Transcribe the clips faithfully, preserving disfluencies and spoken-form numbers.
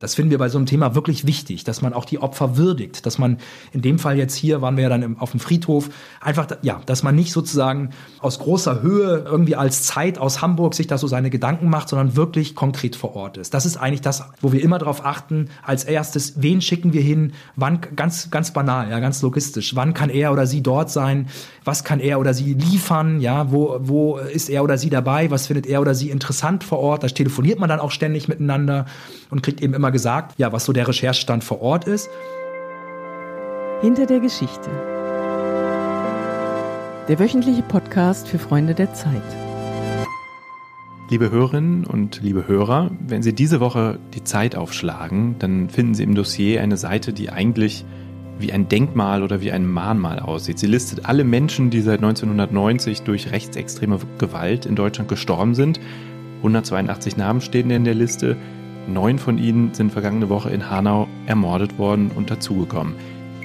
Das finden wir bei so einem Thema wirklich wichtig, dass man auch die Opfer würdigt, dass man in dem Fall jetzt hier, waren wir ja dann im, auf dem Friedhof, einfach, ja, dass man nicht sozusagen aus großer Höhe irgendwie als Zeit aus Hamburg sich da so seine Gedanken macht, sondern wirklich konkret vor Ort ist. Das ist eigentlich das, wo wir immer drauf achten, als erstes, wen schicken wir hin, wann, ganz, ganz banal, ja, ganz logistisch, wann kann er oder sie dort sein, was kann er oder sie liefern, ja, wo, wo ist er oder sie dabei, was findet er oder sie interessant vor Ort, da telefoniert man dann auch ständig miteinander und kriegt eben immer gesagt, ja, was so der Recherchestand vor Ort ist. Hinter der Geschichte. Der wöchentliche Podcast für Freunde der Zeit. Liebe Hörerinnen und liebe Hörer, wenn Sie diese Woche die Zeit aufschlagen, dann finden Sie im Dossier eine Seite, die eigentlich wie ein Denkmal oder wie ein Mahnmal aussieht. Sie listet alle Menschen, die seit neunzehnhundertneunzig durch rechtsextreme Gewalt in Deutschland gestorben sind. hundertzweiundachtzig Namen stehen in der Liste. Neun von ihnen sind vergangene Woche in Hanau ermordet worden und dazugekommen.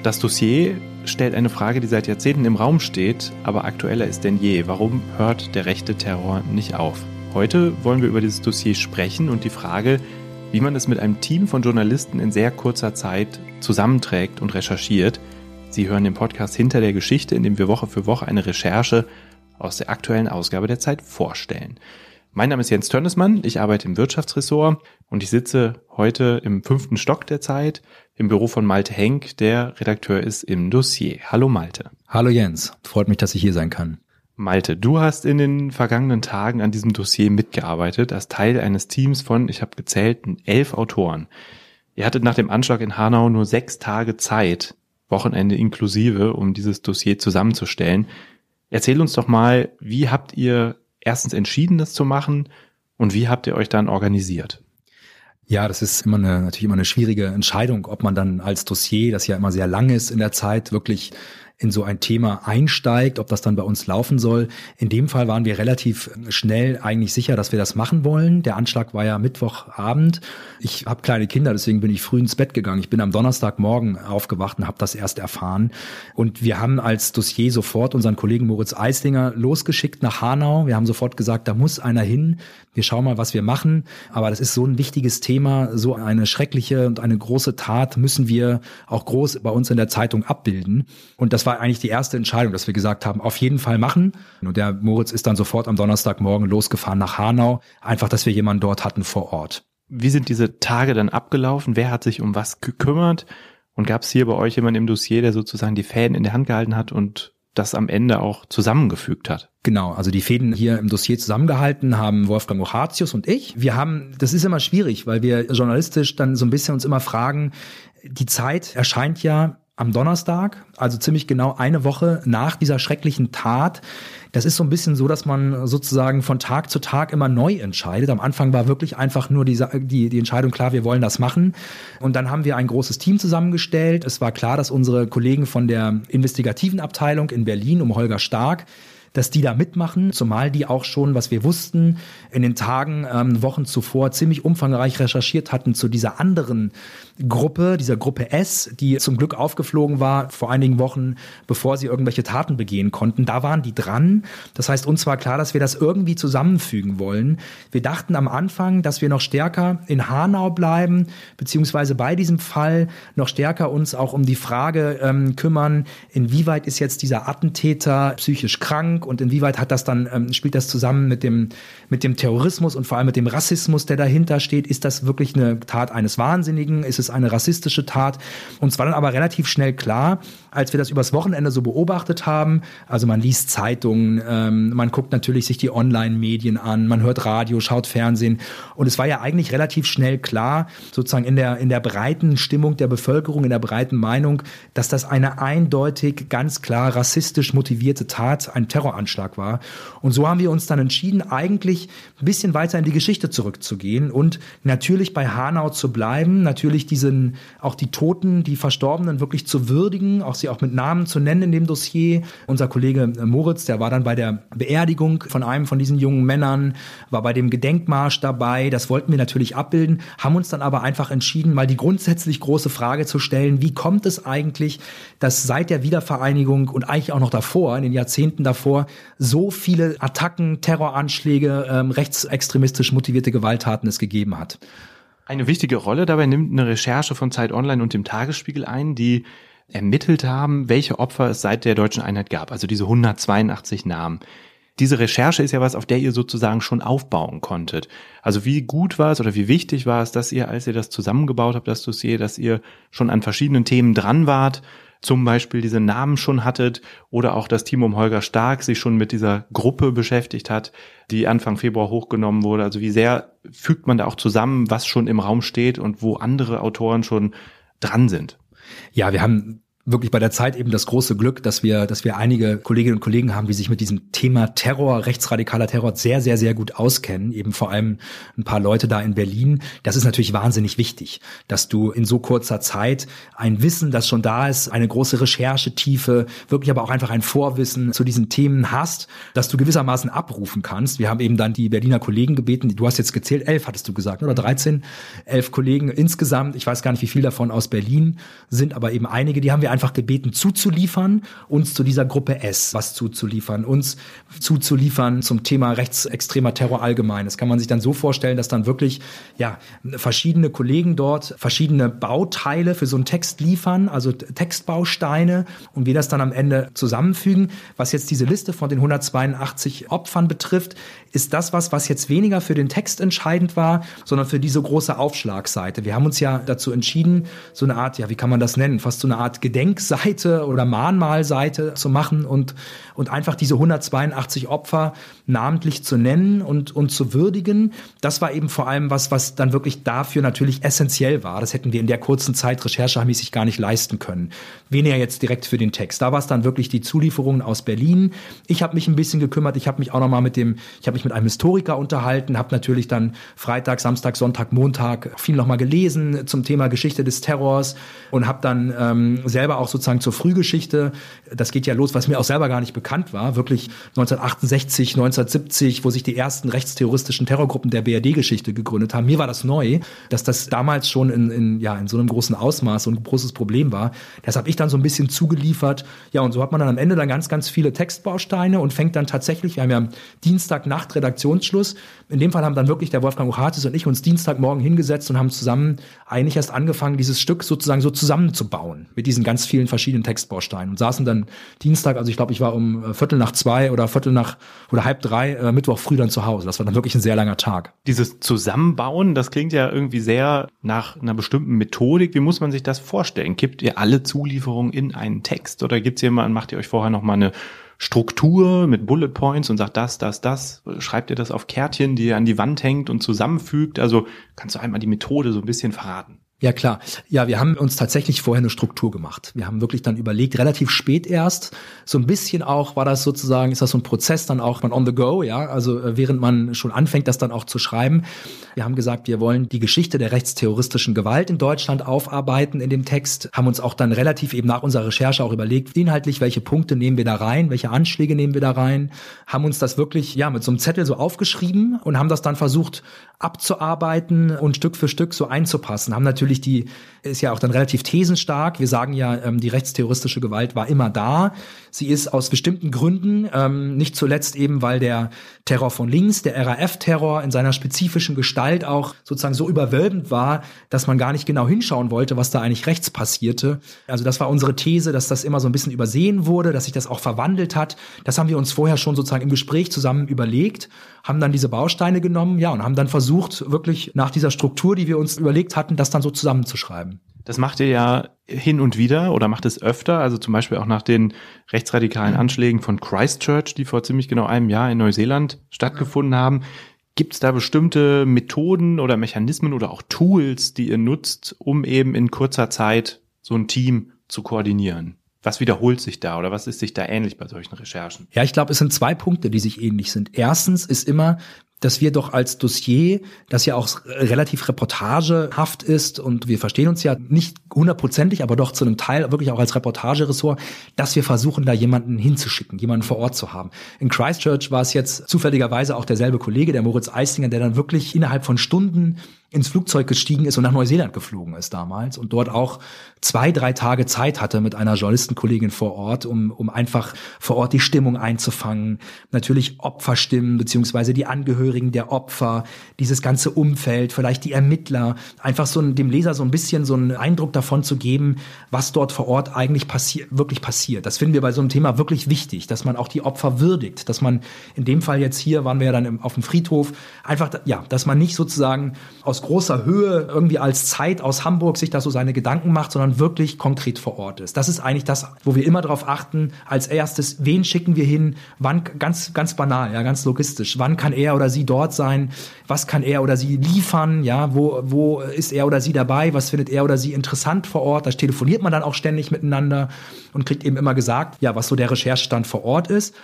Das Dossier stellt eine Frage, die seit Jahrzehnten im Raum steht, aber aktueller ist denn je. Warum hört der rechte Terror nicht auf? Heute wollen wir über dieses Dossier sprechen und die Frage, wie man es mit einem Team von Journalisten in sehr kurzer Zeit zusammenträgt und recherchiert. Sie hören den Podcast Hinter der Geschichte, in dem wir Woche für Woche eine Recherche aus der aktuellen Ausgabe der Zeit vorstellen. Mein Name ist Jens Tönnesmann, ich arbeite im Wirtschaftsressort und ich sitze heute im fünften Stock der Zeit im Büro von Malte Henk, der Redakteur ist im Dossier. Hallo Malte. Hallo Jens, freut mich, dass ich hier sein kann. Malte, du hast in den vergangenen Tagen an diesem Dossier mitgearbeitet als Teil eines Teams von, ich habe gezählt, elf Autoren. Ihr hattet nach dem Anschlag in Hanau nur sechs Tage Zeit, Wochenende inklusive, um dieses Dossier zusammenzustellen. Erzähl uns doch mal, wie habt ihr erstens entschieden, das zu machen und wie habt ihr euch dann organisiert? Ja, das ist immer eine, natürlich immer eine schwierige Entscheidung, ob man dann als Dossier, das ja immer sehr lang ist in der Zeit, wirklich in so ein Thema einsteigt, ob das dann bei uns laufen soll. In dem Fall waren wir relativ schnell eigentlich sicher, dass wir das machen wollen. Der Anschlag war ja Mittwochabend. Ich habe kleine Kinder, deswegen bin ich früh ins Bett gegangen. Ich bin am Donnerstagmorgen aufgewacht und habe das erst erfahren. Und wir haben als Dossier sofort unseren Kollegen Moritz Aisslinger losgeschickt nach Hanau. Wir haben sofort gesagt, da muss einer hin. Wir schauen mal, was wir machen. Aber das ist so ein wichtiges Thema, so eine schreckliche und eine große Tat müssen wir auch groß bei uns in der Zeitung abbilden. Und das war eigentlich die erste Entscheidung, dass wir gesagt haben, auf jeden Fall machen. Und der Moritz ist dann sofort am Donnerstagmorgen losgefahren nach Hanau, einfach, dass wir jemanden dort hatten vor Ort. Wie sind diese Tage dann abgelaufen? Wer hat sich um was gekümmert? Und gab es hier bei euch jemanden im Dossier, der sozusagen die Fäden in der Hand gehalten hat und das am Ende auch zusammengefügt hat? Genau, also die Fäden hier im Dossier zusammengehalten haben Wolfgang Ochazius und ich. Wir haben, das ist immer schwierig, weil wir journalistisch dann so ein bisschen uns immer fragen, die Zeit erscheint ja am Donnerstag, also ziemlich genau eine Woche nach dieser schrecklichen Tat. Das ist so ein bisschen so, dass man sozusagen von Tag zu Tag immer neu entscheidet. Am Anfang war wirklich einfach nur die, die, die Entscheidung klar, wir wollen das machen. Und dann haben wir ein großes Team zusammengestellt. Es war klar, dass unsere Kollegen von der investigativen Abteilung in Berlin um Holger Stark, dass die da mitmachen, zumal die auch schon, was wir wussten, in den Tagen, ähm, Wochen zuvor ziemlich umfangreich recherchiert hatten zu dieser anderen Gruppe, dieser Gruppe S, die zum Glück aufgeflogen war vor einigen Wochen, bevor sie irgendwelche Taten begehen konnten. Da waren die dran. Das heißt, uns war klar, dass wir das irgendwie zusammenfügen wollen. Wir dachten am Anfang, dass wir noch stärker in Hanau bleiben, beziehungsweise bei diesem Fall noch stärker uns auch um die Frage ähm, kümmern, inwieweit ist jetzt dieser Attentäter psychisch krank? Und inwieweit hat das dann, ähm, spielt das zusammen mit dem, mit dem Terrorismus und vor allem mit dem Rassismus, der dahinter steht? Ist das wirklich eine Tat eines Wahnsinnigen? Ist es eine rassistische Tat? Uns war dann aber relativ schnell klar, als wir das übers Wochenende so beobachtet haben, also man liest Zeitungen, ähm, man guckt natürlich sich die Online-Medien an, man hört Radio, schaut Fernsehen. Und es war ja eigentlich relativ schnell klar, sozusagen in der, in der breiten Stimmung der Bevölkerung, in der breiten Meinung, dass das eine eindeutig, ganz klar rassistisch motivierte Tat, ein Terror Anschlag war. Und so haben wir uns dann entschieden, eigentlich ein bisschen weiter in die Geschichte zurückzugehen und natürlich bei Hanau zu bleiben, natürlich diesen, auch die Toten, die Verstorbenen wirklich zu würdigen, auch sie auch mit Namen zu nennen in dem Dossier. Unser Kollege Moritz, der war dann bei der Beerdigung von einem von diesen jungen Männern, war bei dem Gedenkmarsch dabei. Das wollten wir natürlich abbilden, haben uns dann aber einfach entschieden, mal die grundsätzlich große Frage zu stellen, wie kommt es eigentlich, dass seit der Wiedervereinigung und eigentlich auch noch davor, in den Jahrzehnten davor, so viele Attacken, Terroranschläge, ähm, rechtsextremistisch motivierte Gewalttaten es gegeben hat. Eine wichtige Rolle dabei nimmt eine Recherche von Zeit Online und dem Tagesspiegel ein, die ermittelt haben, welche Opfer es seit der deutschen Einheit gab, also diese hundertzweiundachtzig Namen. Diese Recherche ist ja was, auf der ihr sozusagen schon aufbauen konntet. Also wie gut war es oder wie wichtig war es, dass ihr, als ihr das zusammengebaut habt, das Dossier, dass ihr schon an verschiedenen Themen dran wart, zum Beispiel diese Namen schon hattet oder auch das Team um Holger Stark sich schon mit dieser Gruppe beschäftigt hat, die Anfang Februar hochgenommen wurde. Also wie sehr fügt man da auch zusammen, was schon im Raum steht und wo andere Autoren schon dran sind? Ja, wir haben wirklich bei der Zeit eben das große Glück, dass wir, dass wir einige Kolleginnen und Kollegen haben, die sich mit diesem Thema Terror, rechtsradikaler Terror sehr, sehr, sehr gut auskennen. Eben vor allem ein paar Leute da in Berlin. Das ist natürlich wahnsinnig wichtig, dass du in so kurzer Zeit ein Wissen, das schon da ist, eine große Recherchetiefe, wirklich aber auch einfach ein Vorwissen zu diesen Themen hast, dass du gewissermaßen abrufen kannst. Wir haben eben dann die Berliner Kollegen gebeten. Du hast jetzt gezählt, elf hattest du gesagt, oder dreizehn? Elf Kollegen insgesamt. Ich weiß gar nicht, wie viel davon aus Berlin sind, aber eben einige, die haben wir einfach gebeten, zuzuliefern, uns zu dieser Gruppe S was zuzuliefern, uns zuzuliefern zum Thema rechtsextremer Terror allgemein. Das kann man sich dann so vorstellen, dass dann wirklich ja verschiedene Kollegen dort verschiedene Bauteile für so einen Text liefern, also Textbausteine, und wir das dann am Ende zusammenfügen. Was jetzt diese Liste von den hundertzweiundachtzig Opfern betrifft, ist das was, was jetzt weniger für den Text entscheidend war, sondern für diese große Aufschlagseite. Wir haben uns ja dazu entschieden, so eine Art, ja, wie kann man das nennen, fast so eine Art Gedenk Gedenkseite oder Mahnmalseite zu machen und und einfach diese hundertzweiundachtzig Opfer namentlich zu nennen und und zu würdigen. Das war eben vor allem was, was dann wirklich dafür natürlich essentiell war. Das hätten wir in der kurzen Zeit recherchemäßig gar nicht leisten können. Weniger jetzt direkt für den Text. Da war es dann wirklich die Zulieferungen aus Berlin. Ich habe mich ein bisschen gekümmert. Ich habe mich auch noch mal mit dem, ich habe mich mit einem Historiker unterhalten, habe natürlich dann Freitag, Samstag, Sonntag, Montag viel noch mal gelesen zum Thema Geschichte des Terrors und habe dann ähm, selber auch sozusagen zur Frühgeschichte, das geht ja los, was mir auch selber gar nicht bekannt war, wirklich neunzehnhundertachtundsechzig, neunzehnhundertsiebzig, wo sich die ersten rechtsterroristischen Terrorgruppen der B R D-Geschichte gegründet haben. Mir war das neu, dass das damals schon in, in, ja, in so einem großen Ausmaß so ein großes Problem war. Das habe ich dann so ein bisschen zugeliefert. Ja, und so hat man dann am Ende dann ganz, ganz viele Textbausteine und fängt dann tatsächlich, wir haben ja Dienstagnacht Redaktionsschluss, in dem Fall haben dann wirklich der Wolfgang Ochazius und ich uns Dienstagmorgen hingesetzt und haben zusammen eigentlich erst angefangen, dieses Stück sozusagen so zusammenzubauen mit diesen ganz vielen verschiedenen Textbausteinen und saßen dann Dienstag, also ich glaube, ich war um Viertel nach zwei oder Viertel nach oder halb drei äh, Mittwoch früh dann zu Hause. Das war dann wirklich ein sehr langer Tag. Dieses Zusammenbauen, das klingt ja irgendwie sehr nach einer bestimmten Methodik. Wie muss man sich das vorstellen? Kippt ihr alle Zulieferungen in einen Text oder gibt's jemanden, macht ihr euch vorher nochmal eine Struktur mit Bullet Points und sagt das, das, das, schreibt ihr das auf Kärtchen, die ihr an die Wand hängt und zusammenfügt? Also kannst du einmal die Methode so ein bisschen verraten? Ja, klar. Ja, wir haben uns tatsächlich vorher eine Struktur gemacht. Wir haben wirklich dann überlegt, relativ spät erst, so ein bisschen auch war das sozusagen, ist das so ein Prozess dann auch, man on the go, ja, also während man schon anfängt, das dann auch zu schreiben. Wir haben gesagt, wir wollen die Geschichte der rechtsterroristischen Gewalt in Deutschland aufarbeiten in dem Text, haben uns auch dann relativ eben nach unserer Recherche auch überlegt, inhaltlich, welche Punkte nehmen wir da rein, welche Anschläge nehmen wir da rein, haben uns das wirklich, ja, mit so einem Zettel so aufgeschrieben und haben das dann versucht abzuarbeiten und Stück für Stück so einzupassen, haben natürlich die ist ja auch dann relativ thesenstark. Wir sagen ja, ähm, die rechtsterroristische Gewalt war immer da. Sie ist aus bestimmten Gründen, ähm, nicht zuletzt eben, weil der Terror von links, der R A F-Terror in seiner spezifischen Gestalt auch sozusagen so überwölbend war, dass man gar nicht genau hinschauen wollte, was da eigentlich rechts passierte. Also das war unsere These, dass das immer so ein bisschen übersehen wurde, dass sich das auch verwandelt hat. Das haben wir uns vorher schon sozusagen im Gespräch zusammen überlegt, haben dann diese Bausteine genommen, ja, und haben dann versucht, wirklich nach dieser Struktur, die wir uns überlegt hatten, das dann so zusammenzuschreiben. Das macht ihr ja hin und wieder oder macht es öfter, also zum Beispiel auch nach den rechtsradikalen Anschlägen von Christchurch, die vor ziemlich genau einem Jahr in Neuseeland stattgefunden haben. Gibt es da bestimmte Methoden oder Mechanismen oder auch Tools, die ihr nutzt, um eben in kurzer Zeit so ein Team zu koordinieren? Was wiederholt sich da oder was ist sich da ähnlich bei solchen Recherchen? Ja, ich glaube, es sind zwei Punkte, die sich ähnlich sind. Erstens ist immer, dass wir doch als Dossier, das ja auch relativ reportagehaft ist und wir verstehen uns ja nicht hundertprozentig, aber doch zu einem Teil wirklich auch als Reportageressort, dass wir versuchen, da jemanden hinzuschicken, jemanden vor Ort zu haben. In Christchurch war es jetzt zufälligerweise auch derselbe Kollege, der Moritz Aisslinger, der dann wirklich innerhalb von Stunden ins Flugzeug gestiegen ist und nach Neuseeland geflogen ist damals und dort auch zwei, drei Tage Zeit hatte mit einer Journalistenkollegin vor Ort, um um einfach vor Ort die Stimmung einzufangen. Natürlich Opferstimmen beziehungsweise die Angehörigen der Opfer, dieses ganze Umfeld, vielleicht die Ermittler, einfach so dem Leser so ein bisschen so einen Eindruck davon zu geben, was dort vor Ort eigentlich passi- wirklich passiert. Das finden wir bei so einem Thema wirklich wichtig, dass man auch die Opfer würdigt, dass man in dem Fall jetzt hier, waren wir ja dann im, auf dem Friedhof, einfach, ja, dass man nicht sozusagen aus großer Höhe irgendwie als Zeit aus Hamburg sich da so seine Gedanken macht, sondern wirklich konkret vor Ort ist. Das ist eigentlich das, wo wir immer darauf achten, als erstes, wen schicken wir hin, wann, ganz, ganz banal, ja, ganz logistisch, wann kann er oder sie dort sein, was kann er oder sie liefern, ja, wo, wo ist er oder sie dabei, was findet er oder sie interessant vor Ort, da telefoniert man dann auch ständig miteinander und kriegt eben immer gesagt, ja, was so der Recherchestand vor Ort ist.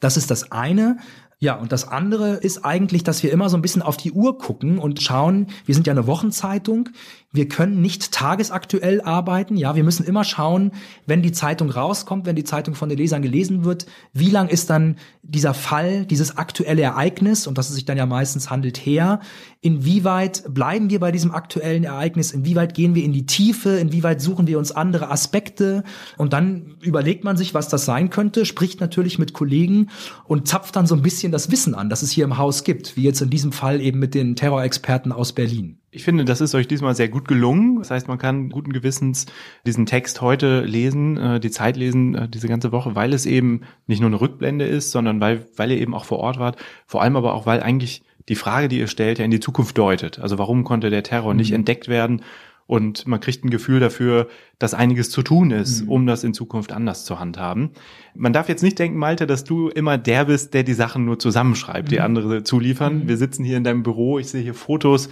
Das ist das eine. Ja, und das andere ist eigentlich, dass wir immer so ein bisschen auf die Uhr gucken und schauen, wir sind ja eine Wochenzeitung, wir können nicht tagesaktuell arbeiten, ja, wir müssen immer schauen, wenn die Zeitung rauskommt, wenn die Zeitung von den Lesern gelesen wird, wie lang ist dann dieser Fall, dieses aktuelle Ereignis, um das es sich dann ja meistens handelt, her, inwieweit bleiben wir bei diesem aktuellen Ereignis, inwieweit gehen wir in die Tiefe, inwieweit suchen wir uns andere Aspekte und dann überlegt man sich, was das sein könnte, spricht natürlich mit Kollegen und zapft dann so ein bisschen das Wissen an, das es hier im Haus gibt, wie jetzt in diesem Fall eben mit den Terrorexperten aus Berlin. Ich finde, das ist euch diesmal sehr gut gelungen. Das heißt, man kann guten Gewissens diesen Text heute lesen, die Zeit lesen, diese ganze Woche, weil es eben nicht nur eine Rückblende ist, sondern weil, weil ihr eben auch vor Ort wart. Vor allem aber auch, weil eigentlich die Frage, die ihr stellt, ja in die Zukunft deutet. Also warum konnte der Terror mhm. nicht entdeckt werden? Und man kriegt ein Gefühl dafür, dass einiges zu tun ist, mhm. um das in Zukunft anders zu handhaben. Man darf jetzt nicht denken, Malte, dass du immer der bist, der die Sachen nur zusammenschreibt, mhm. die andere zuliefern. Mhm. Wir sitzen hier in deinem Büro, ich sehe hier Fotos.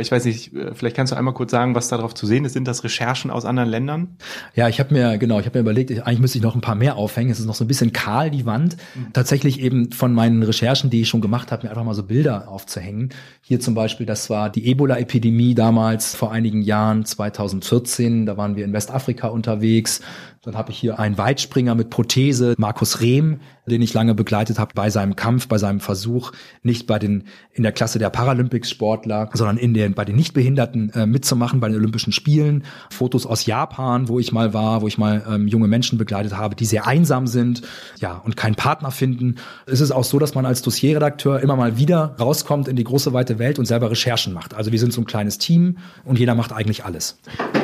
Ich weiß nicht, vielleicht kannst du einmal kurz sagen, was darauf zu sehen ist. Sind das Recherchen aus anderen Ländern? Ja, ich habe mir, genau, ich habe mir überlegt, eigentlich müsste ich noch ein paar mehr aufhängen. Es ist noch so ein bisschen kahl, die Wand. Mhm. Tatsächlich eben von meinen Recherchen, die ich schon gemacht habe, mir einfach mal so Bilder aufzuhängen. Hier zum Beispiel, das war die Ebola-Epidemie damals vor einigen Jahren, zweitausendvierzehn. Da waren wir in Westafrika unterwegs. Dann habe ich hier einen Weitspringer mit Prothese, Markus Rehm, den ich lange begleitet habe bei seinem Kampf, bei seinem Versuch, nicht bei den in der Klasse der Paralympics-Sportler, sondern in den bei den Nichtbehinderten äh, mitzumachen bei den Olympischen Spielen. Fotos aus Japan, wo ich mal war, wo ich mal ähm, junge Menschen begleitet habe, die sehr einsam sind, ja, und keinen Partner finden. Es ist auch so, dass man als Dossierredakteur immer mal wieder rauskommt in die große weite Welt und selber Recherchen macht. Also wir sind so ein kleines Team und jeder macht eigentlich alles.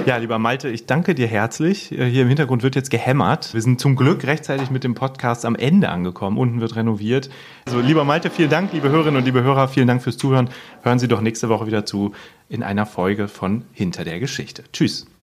Ja, lieber Malte, ich danke dir herzlich. Hier im Hintergrund wird Wird jetzt gehämmert. Wir sind zum Glück rechtzeitig mit dem Podcast am Ende angekommen. Unten wird renoviert. Also lieber Malte, vielen Dank. Liebe Hörerinnen und liebe Hörer, vielen Dank fürs Zuhören. Hören Sie doch nächste Woche wieder zu in einer Folge von Hinter der Geschichte. Tschüss.